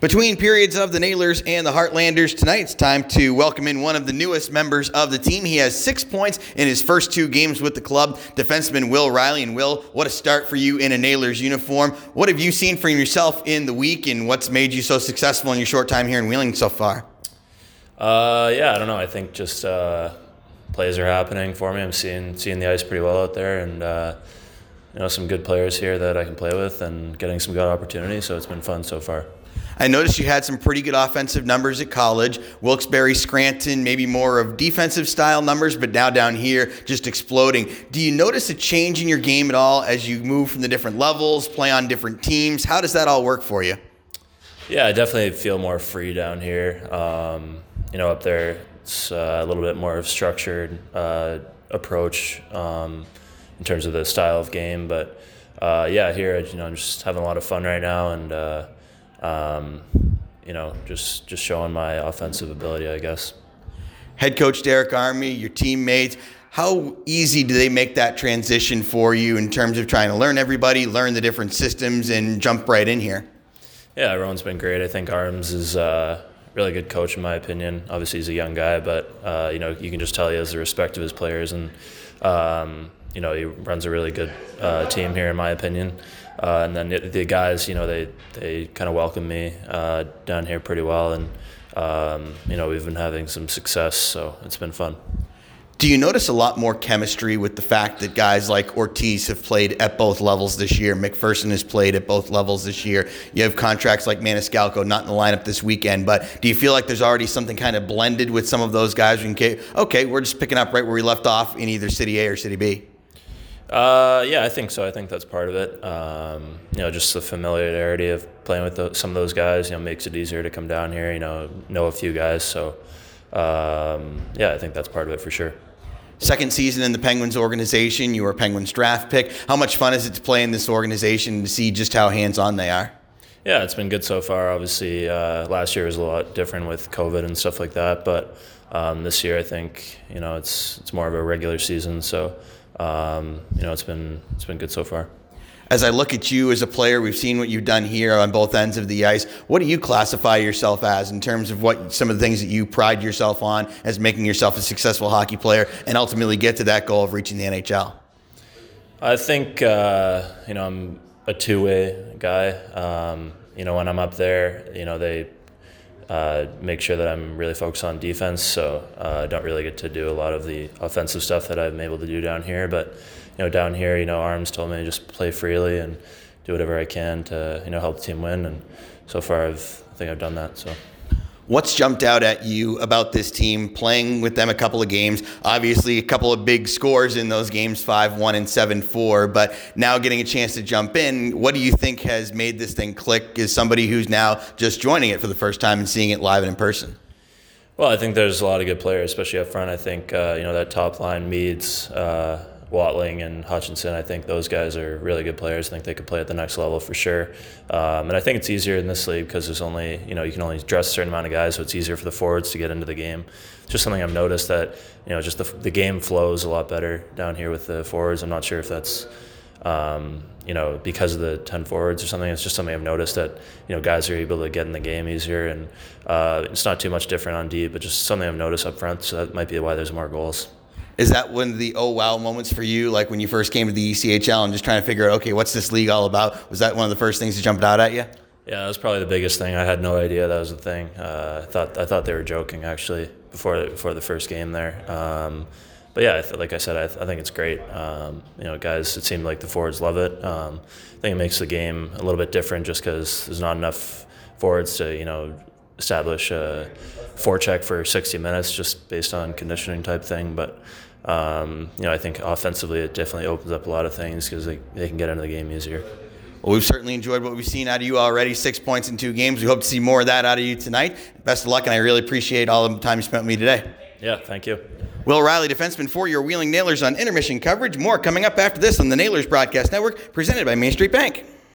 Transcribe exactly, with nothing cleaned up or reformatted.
Between periods of the Nailers and the Heartlanders, tonight it's time to welcome in one of the newest members of the team. He has six points in his first two games with the club, defenseman Will Riley. And Will, what a start for you in a Nailers uniform. What have you seen from yourself in the week, and what's made you so successful in your short time here in Wheeling so far? Uh, yeah, I don't know. I think just uh, plays are happening for me. I'm seeing seeing the ice pretty well out there, and uh, you know, some good players here that I can play with and getting some good opportunities, so it's been fun so far. I noticed you had some pretty good offensive numbers at college. Wilkes-Barre, Scranton, maybe more of defensive style numbers, but now down here just exploding. Do you notice a change in your game at all as you move from the different levels, play on different teams? How does that all work for you? Yeah, I definitely feel more free down here. Um, you know, up there it's uh, a little bit more of a structured uh, approach um, in terms of the style of game. But uh, yeah, here, you know, I'm just having a lot of fun right now, and uh, Um, you know, just, just showing my offensive ability, I guess. Head coach Derek Army, your teammates, how easy do they make that transition for you in terms of trying to learn everybody, learn the different systems, and jump right in here? Yeah, everyone's been great. I think Arms is a really good coach in my opinion. Obviously, he's a young guy, but, uh, you know, you can just tell he has the respect of his players, and, um, you know, he runs a really good uh, team here in my opinion. Uh, and then the, the guys, you know, they, they kind of welcome me uh, down here pretty well. And, um, you know, we've been having some success, so it's been fun. Do you notice a lot more chemistry with the fact that guys like Ortiz have played at both levels this year? McPherson has played at both levels this year. You have contracts like Maniscalco not in the lineup this weekend, but do you feel like there's already something kind of blended with some of those guys? Okay, okay, we're just picking up right where we left off in either City A or City B. Uh, yeah, I think so. I think that's part of it. Um, you know, just the familiarity of playing with those, some of those guys, you know, makes it easier to come down here, you know, know a few guys. So, um, yeah, I think that's part of it for sure. Second season in the Penguins organization, you were a Penguins draft pick. How much fun is it to play in this organization to see just how hands-on they are? Yeah, it's been good so far. Obviously, uh, last year was a lot different with COVID and stuff like that. But um, this year, I think, you know, it's it's more of a regular season, so... Um, you know, it's been it's been good so far. As I look at you as a player, we've seen what you've done here on both ends of the ice. What do you classify yourself as in terms of what some of the things that you pride yourself on as making yourself a successful hockey player and ultimately get to that goal of reaching the N H L? I think, uh, you know, I'm a two-way guy. Um, you know, when I'm up there, you know, they uh, make sure that I'm really focused on defense, so uh, I don't really get to do a lot of the offensive stuff that I'm able to do down here. But you know, down here, you know, Arms told me to just play freely and do whatever I can to, you know, help the team win. And so far, I've I think I've done that. So. What's jumped out at you about this team, playing with them a couple of games? Obviously, a couple of big scores in those games, five one and seven four, but now getting a chance to jump in, what do you think has made this thing click as somebody who's now just joining it for the first time and seeing it live and in person? Well, I think there's a lot of good players, especially up front. I think, uh, you know, that top line, Meads, uh, Watling and Hutchinson, I think those guys are really good players. I think they could play at the next level for sure. Um, and I think it's easier in this league because there's only, you know, you can only dress a certain amount of guys, so it's easier for the forwards to get into the game. It's just something I've noticed that, you know, just the, the game flows a lot better down here with the forwards. I'm not sure if that's, um, you know, because of the ten forwards or something. It's just something I've noticed that, you know, guys are able to get in the game easier. And uh, it's not too much different on D, but just something I've noticed up front. So that might be why there's more goals. Is that one of the oh wow moments for you, like when you first came to the E C H L and just trying to figure out, okay, what's this league all about? Was that one of the first things that jumped out at you? Yeah, that was probably the biggest thing. I had no idea that was the thing. Uh, I thought I thought they were joking actually before before the first game there. Um, but yeah, like I said, I, th- I think it's great. Um, you know, guys, it seemed like the forwards love it. Um, I think it makes the game a little bit different just because there's not enough forwards to, you know, establish a forecheck for sixty minutes just based on conditioning type thing, but. Um, you know, I think offensively it definitely opens up a lot of things because they, they can get into the game easier. Well, we've certainly enjoyed what we've seen out of you already, six points in two games. We hope to see more of that out of you tonight. Best of luck, and I really appreciate all the time you spent with me today. Yeah, thank you. Will Riley, defenseman for your Wheeling Nailers on intermission coverage. More coming up after this on the Nailers Broadcast Network, presented by Main Street Bank.